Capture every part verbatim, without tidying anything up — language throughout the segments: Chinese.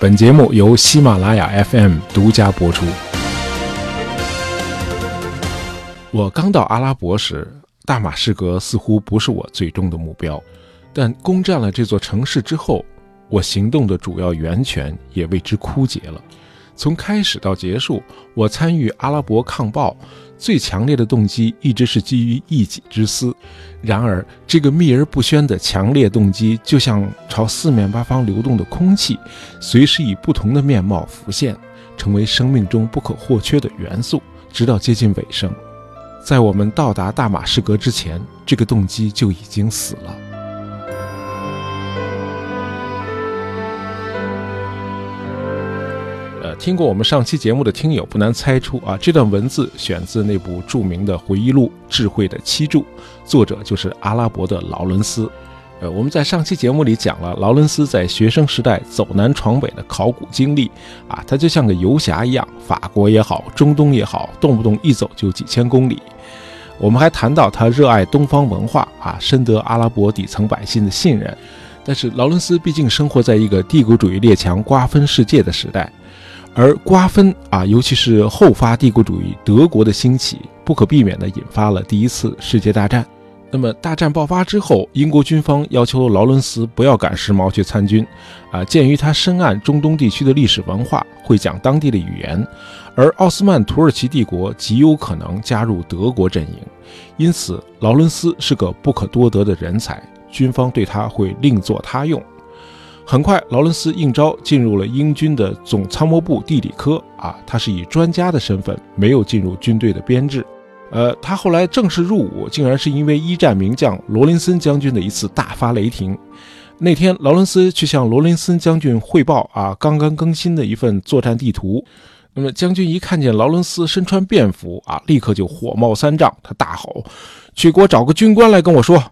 本节目由喜马拉雅 F M 独家播出。我刚到阿拉伯时，大马士革似乎不是我最终的目标，但攻占了这座城市之后，我行动的主要源泉也为之枯竭了。从开始到结束，我参与阿拉伯抗暴最强烈的动机一直是基于一己之私，然而这个秘而不宣的强烈动机就像朝四面八方流动的空气，随时以不同的面貌浮现，成为生命中不可或缺的元素，直到接近尾声。在我们到达大马士革之前，这个动机就已经死了。呃，听过我们上期节目的听友不难猜出啊，这段文字选自那部著名的回忆录《智慧的七柱》，作者就是阿拉伯的劳伦斯。呃，我们在上期节目里讲了劳伦斯在学生时代走南闯北的考古经历啊，他就像个游侠一样，法国也好，中东也好，动不动一走就几千公里。我们还谈到他热爱东方文化啊，深得阿拉伯底层百姓的信任。但是劳伦斯毕竟生活在一个帝国主义列强瓜分世界的时代，而瓜分啊，尤其是后发帝国主义德国的兴起，不可避免地引发了第一次世界大战。那么大战爆发之后，英国军方要求劳伦斯不要赶时髦去参军啊，鉴于他深谙中东地区的历史文化，会讲当地的语言，而奥斯曼土耳其帝国极有可能加入德国阵营，因此劳伦斯是个不可多得的人才，军方对他会另作他用。很快劳伦斯应招进入了英军的总参谋部地理科啊，他是以专家的身份，没有进入军队的编制。呃，他后来正式入伍，竟然是因为一战名将罗林森将军的一次大发雷霆。那天，劳伦斯去向罗林森将军汇报啊，刚刚更新的一份作战地图。那么将军一看见劳伦斯身穿便服啊，立刻就火冒三丈，他大吼：“去给我找个军官来跟我说！”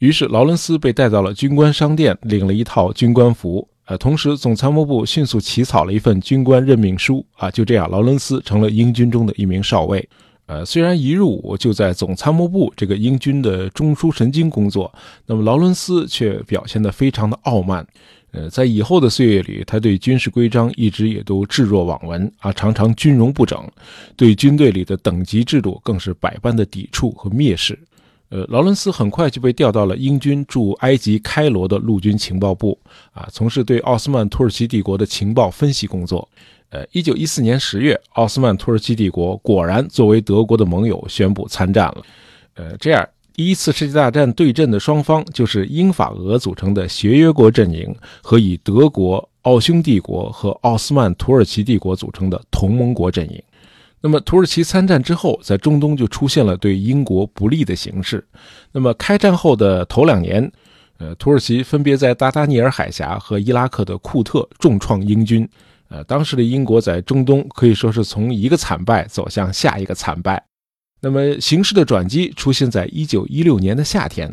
于是劳伦斯被带到了军官商店，领了一套军官服。呃，同时总参谋部迅速起草了一份军官任命书啊，就这样，劳伦斯成了英军中的一名少尉。呃，虽然一入伍就在总参谋部这个英军的中枢神经工作，那么劳伦斯却表现得非常的傲慢。呃，在以后的岁月里，他对军事规章一直也都置若罔闻啊，常常军容不整，对军队里的等级制度更是百般的抵触和蔑视。呃，劳伦斯很快就被调到了英军驻埃及开罗的陆军情报部啊，从事对奥斯曼土耳其帝国的情报分析工作。呃，一九一四年十月，奥斯曼土耳其帝国果然作为德国的盟友宣布参战了。呃，这样，第一次世界大战对阵的双方就是英法俄组成的协约国阵营和以德国、奥匈帝国和奥斯曼土耳其帝国组成的同盟国阵营。那么土耳其参战之后，在中东就出现了对英国不利的形势。那么开战后的头两年，呃，土耳其分别在达达尼尔海峡和伊拉克的库特重创英军。呃，当时的英国在中东可以说是从一个惨败走向下一个惨败。那么形势的转机出现在一九一六年的夏天，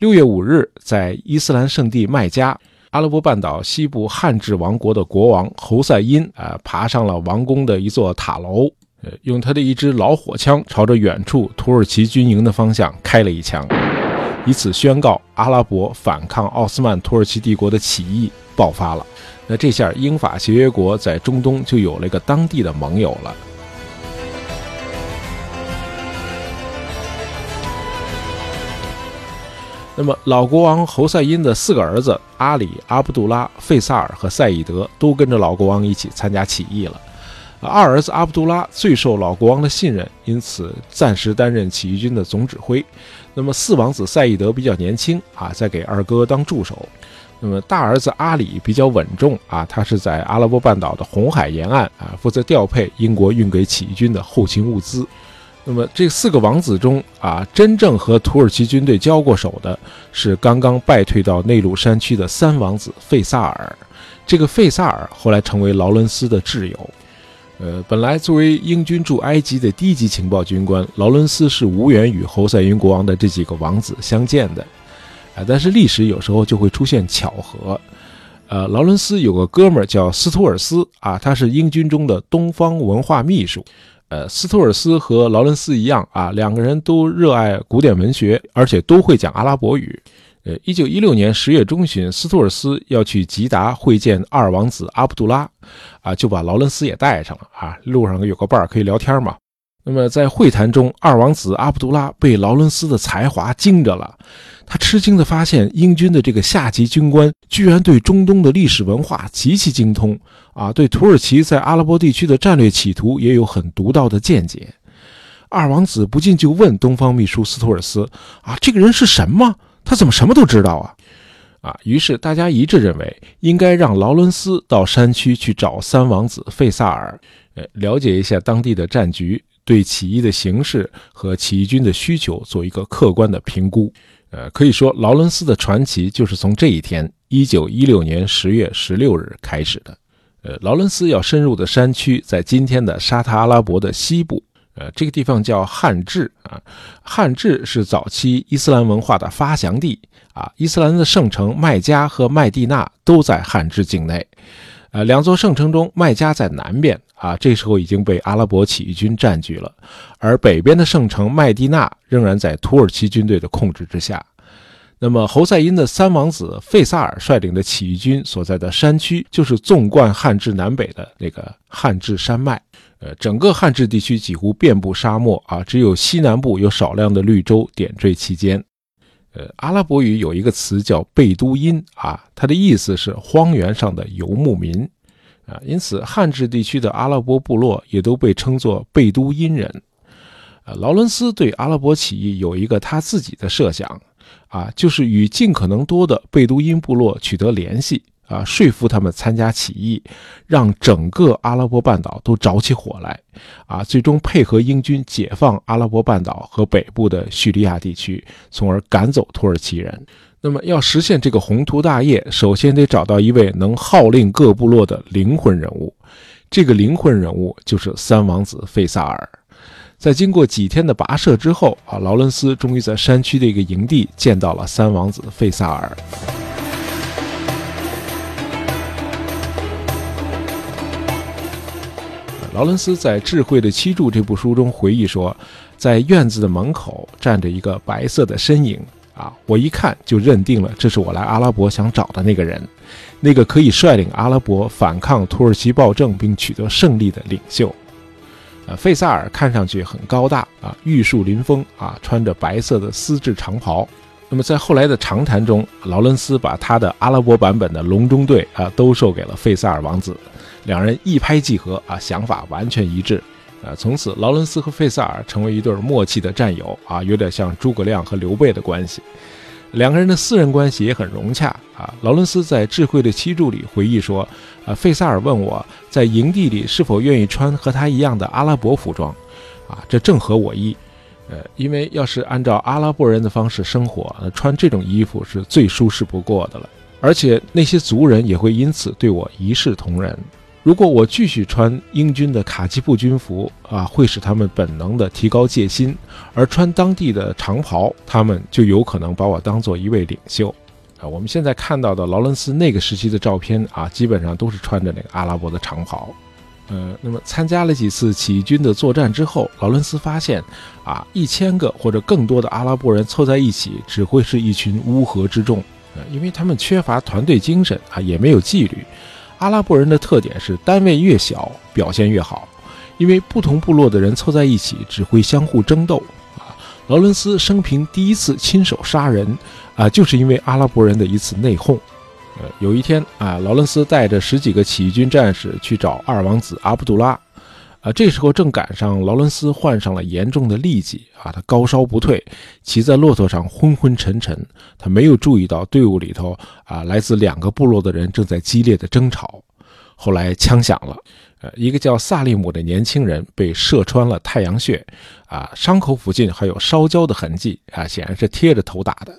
六月五日，在伊斯兰圣地麦加，阿拉伯半岛西部汉制王国的国王侯赛因呃，爬上了王宫的一座塔楼，呃，用他的一支老火枪朝着远处土耳其军营的方向开了一枪，以此宣告阿拉伯反抗奥斯曼土耳其帝国的起义爆发了。那这下英法协约国在中东就有了一个当地的盟友了。那么老国王侯赛因的四个儿子阿里、阿卜杜拉、费萨尔和赛义德都跟着老国王一起参加起义了。二儿子阿卜杜拉最受老国王的信任，因此暂时担任起义军的总指挥。那么四王子赛义德比较年轻啊，在给二哥当助手。那么大儿子阿里比较稳重啊，他是在阿拉伯半岛的红海沿岸啊，负责调配英国运给起义军的后勤物资。那么这四个王子中啊，真正和土耳其军队交过手的是刚刚败退到内陆山区的三王子费萨尔。这个费萨尔后来成为劳伦斯的挚友。呃，本来作为英军驻埃及的低级情报军官，劳伦斯是无缘与侯赛因国王的这几个王子相见的。呃、但是历史有时候就会出现巧合。呃，劳伦斯有个哥们儿叫斯图尔斯啊，他是英军中的东方文化秘书。呃，斯图尔斯和劳伦斯一样啊，两个人都热爱古典文学，而且都会讲阿拉伯语。呃， 一九一六年十月中旬，斯图尔斯要去吉达会见二王子阿卜杜拉，啊，就把劳伦斯也带上了啊，路上有个伴可以聊天嘛。那么在会谈中，二王子阿卜杜拉被劳伦斯的才华惊着了，他吃惊地发现英军的这个下级军官居然对中东的历史文化极其精通啊，对土耳其在阿拉伯地区的战略企图也有很独到的见解。二王子不禁就问东方秘书斯图尔斯啊，这个人是神吗？他怎么什么都知道啊？啊，于是大家一致认为应该让劳伦斯到山区去找三王子费萨尔，呃，了解一下当地的战局，对起义的形势和起义军的需求做一个客观的评估。呃，可以说劳伦斯的传奇就是从这一天，一九一六年十月十六日开始的。呃，劳伦斯要深入的山区在今天的沙特阿拉伯的西部。呃，这个地方叫汉志啊，汉志是早期伊斯兰文化的发祥地啊，伊斯兰的圣城麦加和麦地那都在汉志境内。呃，两座圣城中，麦加在南边啊，这时候已经被阿拉伯起义军占据了，而北边的圣城麦地那仍然在土耳其军队的控制之下。那么侯赛因的三王子费萨尔率领的起义军所在的山区，就是纵贯汉志南北的那个汉志山脉。呃，整个汉志地区几乎遍布沙漠啊，只有西南部有少量的绿洲点缀其间。呃，阿拉伯语有一个词叫贝都因啊，它的意思是荒原上的游牧民啊，因此汉志地区的阿拉伯部落也都被称作贝都因人。呃，劳伦斯对阿拉伯起义有一个他自己的设想。啊，就是与尽可能多的贝都因部落取得联系啊，说服他们参加起义，让整个阿拉伯半岛都着起火来啊，最终配合英军解放阿拉伯半岛和北部的叙利亚地区，从而赶走土耳其人。那么要实现这个宏图大业，首先得找到一位能号令各部落的灵魂人物，这个灵魂人物就是三王子费萨尔。在经过几天的跋涉之后啊，劳伦斯终于在山区的一个营地见到了三王子费萨尔。劳伦斯在《智慧的七柱》这部书中回忆说，在院子的门口站着一个白色的身影啊，我一看就认定了这是我来阿拉伯想找的那个人，那个可以率领阿拉伯反抗土耳其暴政并取得胜利的领袖。呃，费萨尔看上去很高大啊，玉树临风啊，穿着白色的丝质长袍。那么在后来的长谈中，劳伦斯把他的阿拉伯版本的隆中对啊都授给了费萨尔王子，两人一拍即合啊，想法完全一致。呃、啊，从此劳伦斯和费萨尔成为一对默契的战友啊，有点像诸葛亮和刘备的关系。两个人的私人关系也很融洽啊。劳伦斯在《智慧的七柱》里回忆说，啊，费萨尔问我在营地里是否愿意穿和他一样的阿拉伯服装，啊，这正合我意。呃，因为要是按照阿拉伯人的方式生活，穿这种衣服是最舒适不过的了。而且那些族人也会因此对我一视同仁。如果我继续穿英军的卡其布军服啊，会使他们本能的提高戒心，而穿当地的长袍，他们就有可能把我当做一位领袖啊。我们现在看到的劳伦斯那个时期的照片啊，基本上都是穿着那个阿拉伯的长袍。呃，那么参加了几次起义军的作战之后，劳伦斯发现啊，一千个或者更多的阿拉伯人凑在一起，只会是一群乌合之众啊，因为他们缺乏团队精神啊，也没有纪律。阿拉伯人的特点是单位越小表现越好，因为不同部落的人凑在一起只会相互争斗啊。劳伦斯生平第一次亲手杀人啊，就是因为阿拉伯人的一次内讧。呃，有一天啊，劳伦斯带着十几个起义军战士去找二王子阿卜杜拉啊，这时候正赶上劳伦斯患上了严重的痢疾啊，他高烧不退，骑在骆驼上昏昏沉沉，他没有注意到队伍里头啊，来自两个部落的人正在激烈的争吵。后来枪响了，呃，一个叫萨利姆的年轻人被射穿了太阳穴啊，伤口附近还有烧焦的痕迹啊，显然是贴着头打的。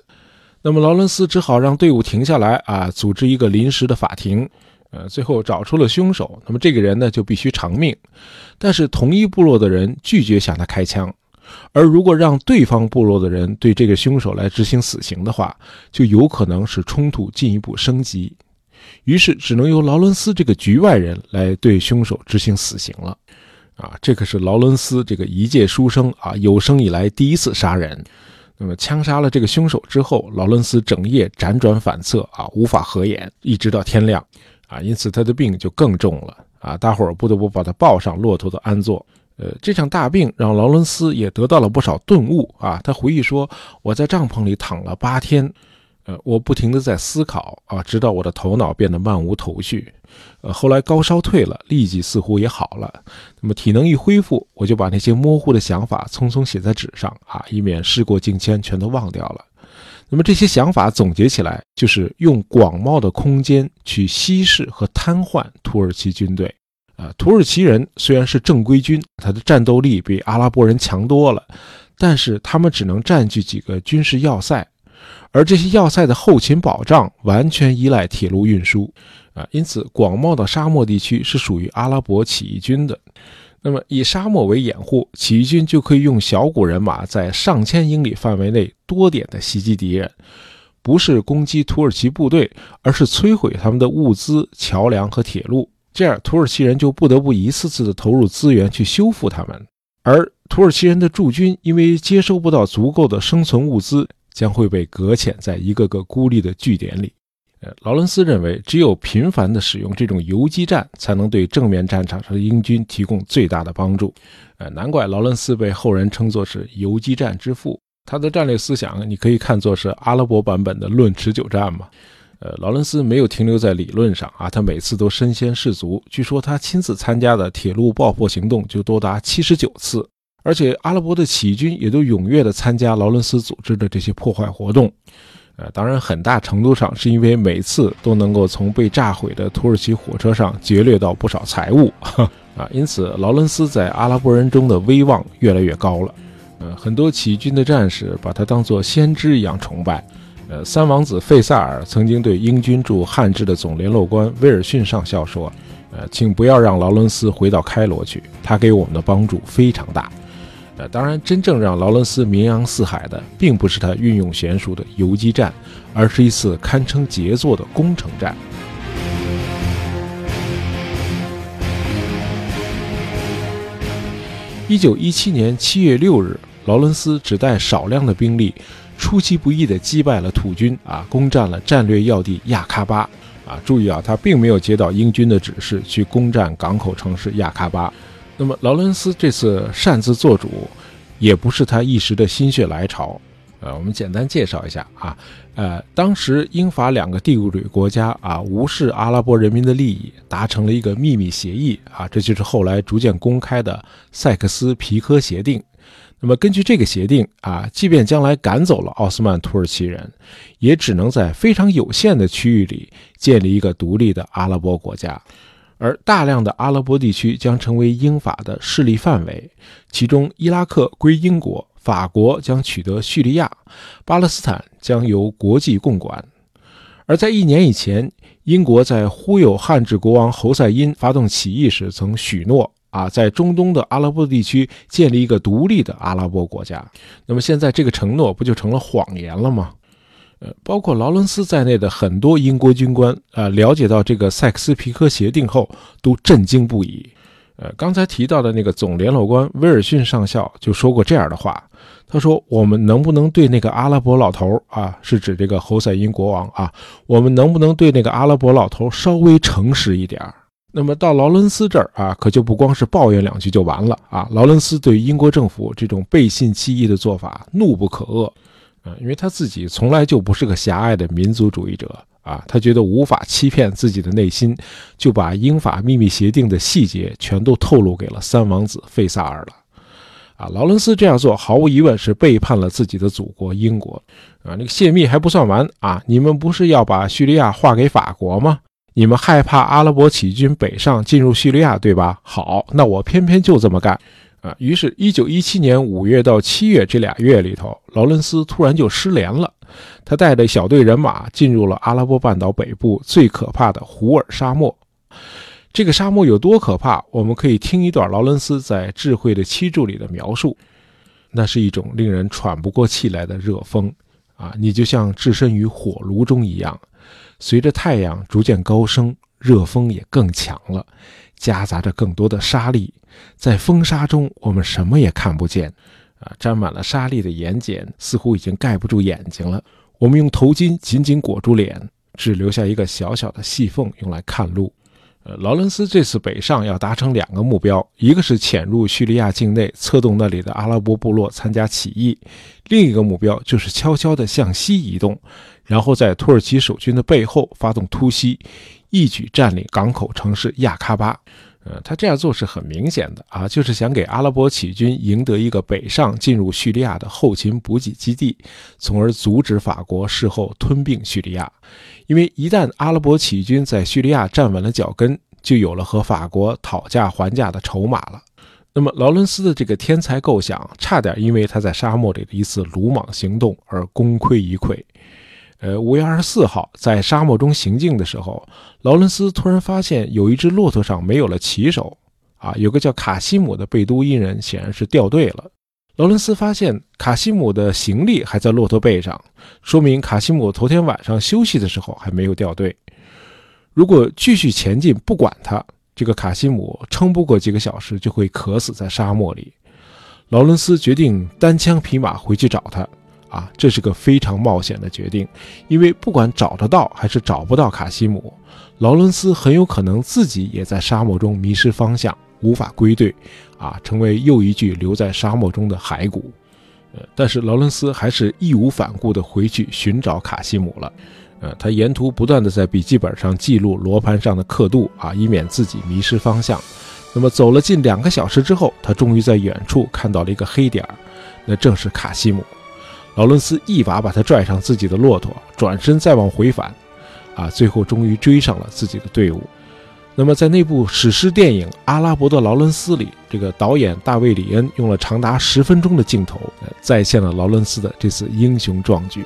那么劳伦斯只好让队伍停下来啊，组织一个临时的法庭。呃，最后找出了凶手，那么这个人呢就必须偿命，但是同一部落的人拒绝向他开枪，而如果让对方部落的人对这个凶手来执行死刑的话，就有可能使冲突进一步升级，于是只能由劳伦斯这个局外人来对凶手执行死刑了。啊，这可是劳伦斯这个一介书生啊，有生以来第一次杀人。那么枪杀了这个凶手之后，劳伦斯整夜辗转反侧啊，无法合眼，一直到天亮啊，因此他的病就更重了啊，大伙儿不得不把他抱上骆驼的鞍座。呃，这场大病让劳伦斯也得到了不少顿悟啊，他回忆说：“我在帐篷里躺了八天。”呃，我不停地在思考啊，直到我的头脑变得漫无头绪。呃，后来高烧退了，痢疾似乎也好了。那么体能一恢复，我就把那些模糊的想法匆匆写在纸上啊，以免事过境迁，全都忘掉了。那么这些想法总结起来，就是用广袤的空间去稀释和瘫痪土耳其军队。啊，土耳其人虽然是正规军，他的战斗力比阿拉伯人强多了，但是他们只能占据几个军事要塞。而这些要塞的后勤保障完全依赖铁路运输啊，因此广袤的沙漠地区是属于阿拉伯起义军的。那么以沙漠为掩护，起义军就可以用小股人马在上千英里范围内多点的袭击敌人，不是攻击土耳其部队，而是摧毁他们的物资、桥梁和铁路，这样土耳其人就不得不一次次的投入资源去修复他们。而土耳其人的驻军因为接收不到足够的生存物资，将会被搁浅在一个个孤立的据点里。呃，劳伦斯认为，只有频繁的使用这种游击战，才能对正面战场上的英军提供最大的帮助。呃，难怪劳伦斯被后人称作是游击战之父。他的战略思想，你可以看作是阿拉伯版本的论持久战嘛。呃，劳伦斯没有停留在理论上啊，他每次都身先士卒。据说他亲自参加的铁路爆破行动就多达七十九次。而且阿拉伯的起义军也都踊跃地参加劳伦斯组织的这些破坏活动，呃，当然很大程度上是因为每次都能够从被炸毁的土耳其火车上劫掠到不少财物啊，因此劳伦斯在阿拉伯人中的威望越来越高了。呃，很多起义军的战士把他当作先知一样崇拜。呃，三王子费萨尔曾经对英军驻汉志的总联络官威尔逊上校说：“呃，请不要让劳伦斯回到开罗去，他给我们的帮助非常大。”当然，真正让劳伦斯名扬四海的，并不是他运用娴熟的游击战，而是一次堪称杰作的攻城战。一九一七年七月六日，劳伦斯只带少量的兵力，出其不意地击败了土军啊，攻占了战略要地亚喀巴啊。注意啊，他并没有接到英军的指示去攻占港口城市亚喀巴。那么劳伦斯这次擅自做主，也不是他一时的心血来潮。呃，我们简单介绍一下啊，呃，当时英法两个帝国主义国家啊，无视阿拉伯人民的利益，达成了一个秘密协议啊，这就是后来逐渐公开的塞克斯皮科协定。那么根据这个协定啊，即便将来赶走了奥斯曼土耳其人，也只能在非常有限的区域里建立一个独立的阿拉伯国家。而大量的阿拉伯地区将成为英法的势力范围，其中伊拉克归英国，法国将取得叙利亚，巴勒斯坦将由国际共管。而在一年以前，英国在忽悠汉志国王侯赛因发动起义时曾许诺啊，在中东的阿拉伯地区建立一个独立的阿拉伯国家。那么现在这个承诺不就成了谎言了吗？呃，包括劳伦斯在内的很多英国军官啊、呃，了解到这个塞克斯皮科协定后，都震惊不已。呃，刚才提到的那个总联络官威尔逊上校就说过这样的话，他说：“我们能不能对那个阿拉伯老头啊，是指这个侯赛因国王啊，我们能不能对那个阿拉伯老头稍微诚实一点？”那么到劳伦斯这儿啊，可就不光是抱怨两句就完了啊。劳伦斯对英国政府这种背信弃义的做法怒不可遏。因为他自己从来就不是个狭隘的民族主义者啊，他觉得无法欺骗自己的内心，就把英法秘密协定的细节全都透露给了三王子费萨尔了啊。劳伦斯这样做毫无疑问是背叛了自己的祖国英国啊。那个泄密还不算完啊，你们不是要把叙利亚划给法国吗？你们害怕阿拉伯起义军北上进入叙利亚对吧？好，那我偏偏就这么干啊。于是一九一七年五月到七月这俩月里头，劳伦斯突然就失联了。他带着小队人马进入了阿拉伯半岛北部最可怕的胡尔沙漠。这个沙漠有多可怕，我们可以听一段劳伦斯在《智慧的七柱》里的描述。那是一种令人喘不过气来的热风啊，你就像置身于火炉中一样。随着太阳逐渐高升，热风也更强了，夹杂着更多的沙粒。在风沙中我们什么也看不见，啊，沾满了沙粒的眼睑似乎已经盖不住眼睛了。我们用头巾紧紧裹住脸，只留下一个小小的细缝用来看路。呃，劳伦斯这次北上要达成两个目标，一个是潜入叙利亚境内，策动那里的阿拉伯部落参加起义；另一个目标就是悄悄地向西移动，然后在土耳其守军的背后发动突袭，一举占领港口城市亚喀巴。呃，他这样做是很明显的啊，就是想给阿拉伯起义军赢得一个北上进入叙利亚的后勤补给基地，从而阻止法国事后吞并叙利亚。因为一旦阿拉伯起义军在叙利亚站稳了脚跟，就有了和法国讨价还价的筹码了。那么劳伦斯的这个天才构想，差点因为他在沙漠里的一次鲁莽行动而功亏一篑。呃五月二十四号在沙漠中行进的时候，劳伦斯突然发现有一只骆驼上没有了骑手啊，有个叫卡西姆的贝都因人显然是掉队了。劳伦斯发现卡西姆的行李还在骆驼背上，说明卡西姆头天晚上休息的时候还没有掉队。如果继续前进不管他，这个卡西姆撑不过几个小时就会渴死在沙漠里。劳伦斯决定单枪匹马回去找他。啊，这是个非常冒险的决定，因为不管找得到还是找不到卡西姆，劳伦斯很有可能自己也在沙漠中迷失方向，无法归队，啊，成为又一具留在沙漠中的骸骨。呃，但是劳伦斯还是义无反顾地回去寻找卡西姆了。呃，他沿途不断地在笔记本上记录罗盘上的刻度，啊，以免自己迷失方向。那么走了近两个小时之后，他终于在远处看到了一个黑点，那正是卡西姆。劳伦斯一把把他拽上自己的骆驼，转身再往回返，啊，最后终于追上了自己的队伍。那么在那部史诗电影《阿拉伯的劳伦斯》里，这个导演大卫·里恩用了长达十分钟的镜头，呃、再现了劳伦斯的这次英雄壮举。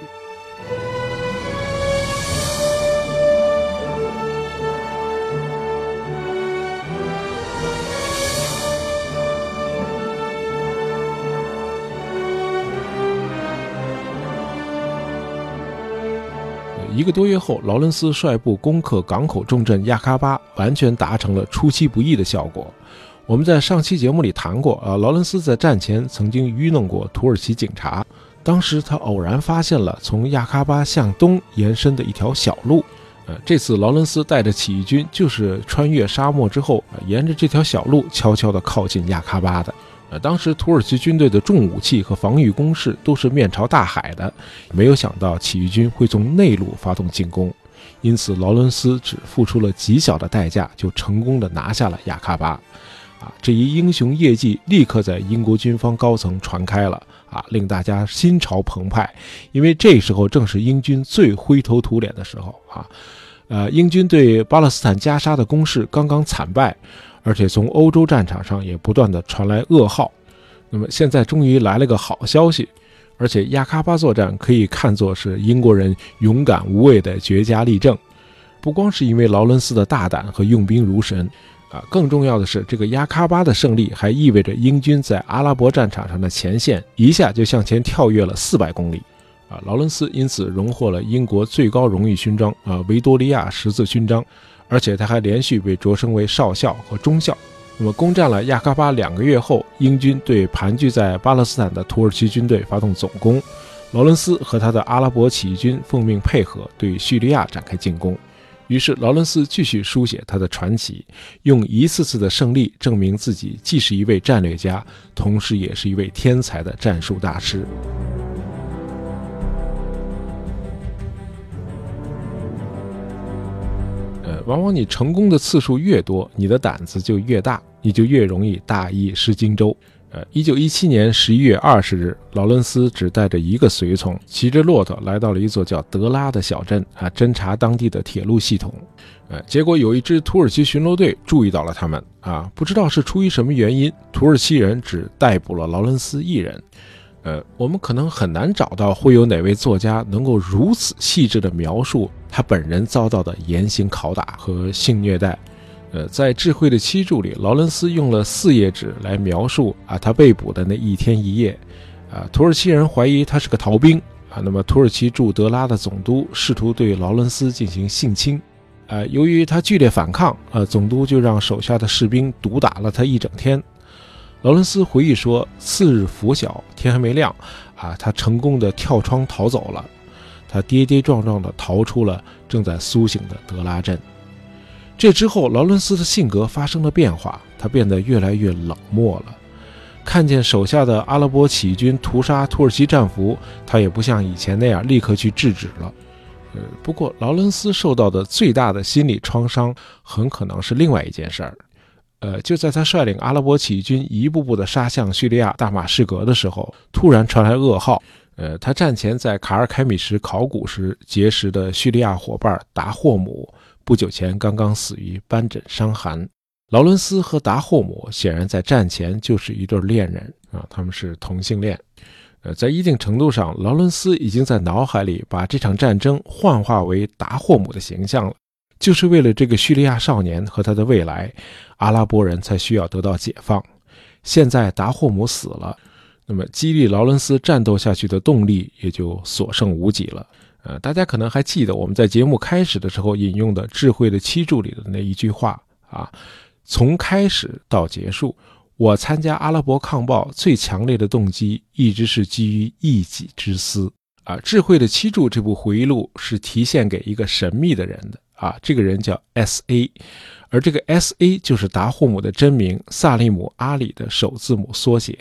一个多月后，劳伦斯率部攻克港口重镇亚喀巴，完全达成了出其不意的效果。我们在上期节目里谈过啊，劳伦斯在战前曾经愚弄过土耳其警察。当时他偶然发现了从亚喀巴向东延伸的一条小路。呃，这次劳伦斯带着起义军就是穿越沙漠之后，呃、沿着这条小路悄悄地靠近亚喀巴的。呃，当时土耳其军队的重武器和防御工事都是面朝大海的，没有想到起义军会从内陆发动进攻，因此劳伦斯只付出了极小的代价就成功的拿下了亚喀巴。啊，这一英雄业绩立刻在英国军方高层传开了，啊，令大家心潮澎湃，因为这时候正是英军最灰头土脸的时候啊。呃，英军对巴勒斯坦加沙的攻势刚刚惨败，而且从欧洲战场上也不断的传来噩耗。那么现在终于来了个好消息，而且亚喀巴作战可以看作是英国人勇敢无畏的绝佳例证。不光是因为劳伦斯的大胆和用兵如神啊，更重要的是这个亚喀巴的胜利还意味着英军在阿拉伯战场上的前线一下就向前跳跃了四百公里。啊，劳伦斯因此荣获了英国最高荣誉勋章啊维多利亚十字勋章，而且他还连续被擢升为少校和中校。那么攻占了亚喀巴两个月后，英军对盘踞在巴勒斯坦的土耳其军队发动总攻，劳伦斯和他的阿拉伯起义军奉命配合对叙利亚展开进攻。于是劳伦斯继续书写他的传奇，用一次次的胜利证明自己既是一位战略家，同时也是一位天才的战术大师。往往你成功的次数越多，你的胆子就越大，你就越容易大意失荆州。呃一九一七年十一月二十日，劳伦斯只带着一个随从，骑着骆驼来到了一座叫德拉的小镇啊，侦察当地的铁路系统。呃结果有一支土耳其巡逻队注意到了他们啊，不知道是出于什么原因，土耳其人只逮捕了劳伦斯一人。呃，我们可能很难找到会有哪位作家能够如此细致地描述他本人遭到的严刑拷打和性虐待。呃，在《智慧的七柱》里，劳伦斯用了四页纸来描述啊他被捕的那一天一夜。啊，土耳其人怀疑他是个逃兵啊，那么土耳其驻德拉的总督试图对劳伦斯进行性侵。啊，由于他剧烈反抗，啊，总督就让手下的士兵毒打了他一整天。劳伦斯回忆说，次日拂晓，天还没亮啊，他成功的跳窗逃走了。他跌跌撞撞的逃出了正在苏醒的德拉镇。这之后，劳伦斯的性格发生了变化，他变得越来越冷漠了。看见手下的阿拉伯起义军屠杀土耳其战俘，他也不像以前那样立刻去制止了。呃，不过劳伦斯受到的最大的心理创伤，很可能是另外一件事儿。呃，就在他率领阿拉伯起义军一步步的杀向叙利亚大马士革的时候，突然传来噩耗。呃，他战前在卡尔凯米什考古时结识的叙利亚伙伴达霍姆，不久前刚刚死于斑疹伤寒。劳伦斯和达霍姆显然在战前就是一对恋人啊，他们是同性恋。呃，在一定程度上，劳伦斯已经在脑海里把这场战争幻化为达霍姆的形象了。就是为了这个叙利亚少年和他的未来，阿拉伯人才需要得到解放。现在达霍姆死了，那么激励劳伦斯战斗下去的动力也就所剩无几了。呃，大家可能还记得我们在节目开始的时候引用的《智慧的七柱》里的那一句话啊，从开始到结束，我参加阿拉伯抗暴最强烈的动机一直是基于一己之私啊。《智慧的七柱》这部回忆录是提献给一个神秘的人的啊，这个人叫 S A， 而这个 S A 就是达霍姆的真名萨利姆阿里的首字母缩写。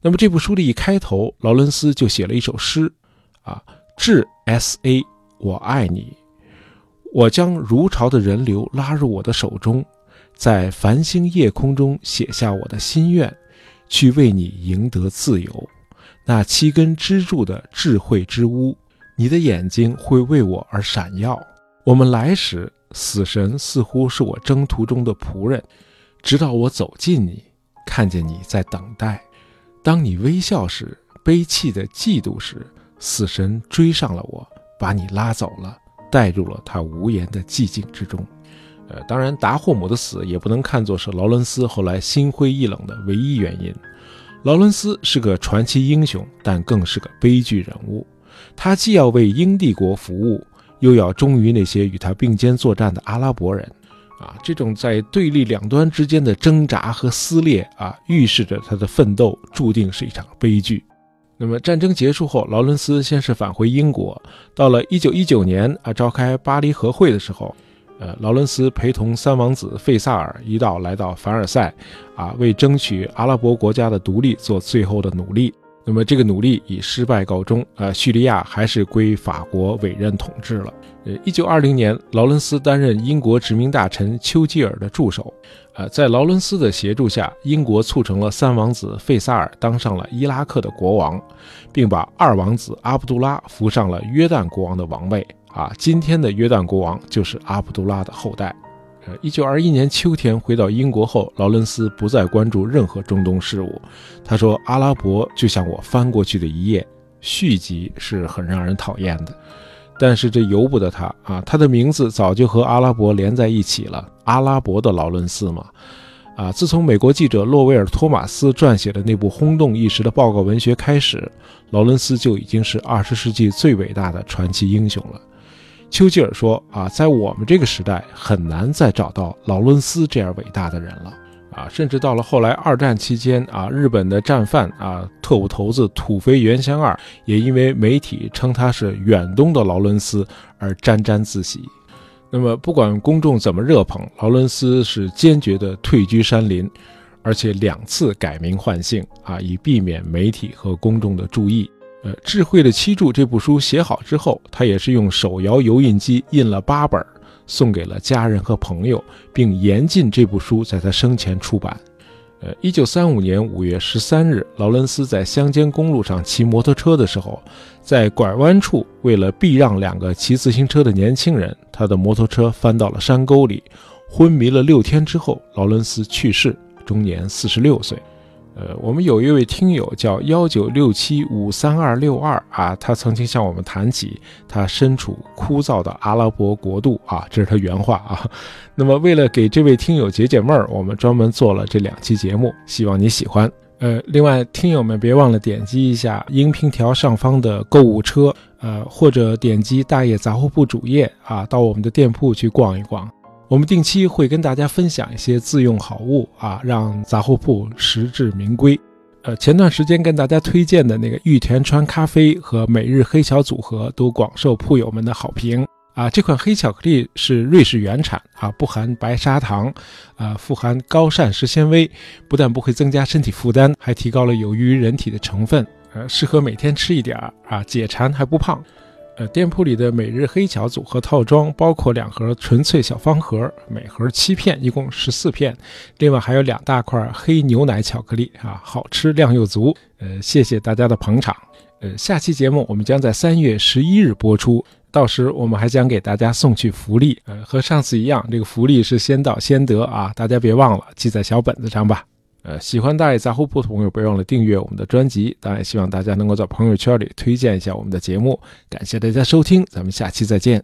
那么这部书的一开头，劳伦斯就写了一首诗啊，致 S A， 我爱你，我将如潮的人流拉入我的手中，在繁星夜空中写下我的心愿，去为你赢得自由。那七根支柱的智慧之屋，你的眼睛会为我而闪耀。我们来时，死神似乎是我征途中的仆人，直到我走近你，看见你在等待。当你微笑时，悲泣的嫉妒时，死神追上了我，把你拉走了，带入了他无言的寂静之中。呃，当然达霍姆的死也不能看作是劳伦斯后来心灰意冷的唯一原因。劳伦斯是个传奇英雄，但更是个悲剧人物。他既要为英帝国服务，又要忠于那些与他并肩作战的阿拉伯人。啊，这种在对立两端之间的挣扎和撕裂啊，预示着他的奋斗注定是一场悲剧。那么战争结束后，劳伦斯先是返回英国，到了一九一九年啊，召开巴黎和会的时候，呃，劳伦斯陪同三王子费萨尔一道来到凡尔赛，啊，为争取阿拉伯国家的独立做最后的努力。那么这个努力以失败告终，呃，叙利亚还是归法国委任统治了。呃，一九二零年，劳伦斯担任英国殖民大臣丘吉尔的助手，呃，在劳伦斯的协助下，英国促成了三王子费萨尔当上了伊拉克的国王，并把二王子阿卜杜拉扶上了约旦国王的王位。啊，今天的约旦国王就是阿卜杜拉的后代。呃，一九二一年秋天回到英国后，劳伦斯不再关注任何中东事务。他说：“阿拉伯就像我翻过去的一页。”续集是很让人讨厌的，但是这由不得他啊！他的名字早就和阿拉伯连在一起了，阿拉伯的劳伦斯嘛。啊，自从美国记者洛威尔·托马斯撰写的那部轰动一时的报告文学开始，劳伦斯就已经是二十世纪最伟大的传奇英雄了。丘吉尔说啊，在我们这个时代很难再找到劳伦斯这样伟大的人了啊！甚至到了后来二战期间啊，日本的战犯啊，特务头子土肥原相二也因为媒体称他是远东的劳伦斯而沾沾自喜。那么不管公众怎么热捧，劳伦斯是坚决的退居山林，而且两次改名换姓啊，以避免媒体和公众的注意。呃，《智慧的七柱》这部书写好之后，他也是用手摇油印机印了八本，送给了家人和朋友，并严禁这部书在他生前出版。呃，一九三五年五月十三日，劳伦斯在乡间公路上骑摩托车的时候，在拐弯处为了避让两个骑自行车的年轻人，他的摩托车翻到了山沟里，昏迷了六天之后，劳伦斯去世，终年四十六岁。呃，我们有一位听友叫一九六七五三二六二啊，他曾经向我们谈起他身处枯燥的阿拉伯国度啊，这是他原话啊。那么为了给这位听友解解闷儿，我们专门做了这两期节目，希望你喜欢。呃，另外听友们别忘了点击一下音频条上方的购物车，呃，或者点击大野杂货铺主页啊，到我们的店铺去逛一逛。我们定期会跟大家分享一些自用好物啊，让杂货铺实至名归。呃，前段时间跟大家推荐的那个玉田川咖啡和每日黑巧组合都广受铺友们的好评啊。这款黑巧克力是瑞士原产啊，不含白砂糖，啊，富含高膳食纤维，不但不会增加身体负担，还提高了有益于人体的成分，呃，适合每天吃一点啊，解馋还不胖。呃，店铺里的每日黑巧组合套装包括两盒纯粹小方盒，每盒七片，一共十四片，另外还有两大块黑牛奶巧克力啊，好吃量又足。呃，谢谢大家的捧场。呃，下期节目我们将在三月十一日播出，到时我们还将给大家送去福利，呃，和上次一样，这个福利是先到先得啊，大家别忘了记在小本子上吧。呃，喜欢大爷杂货铺的朋友，别忘了订阅我们的专辑。当然，也希望大家能够在朋友圈里推荐一下我们的节目。感谢大家收听，咱们下期再见。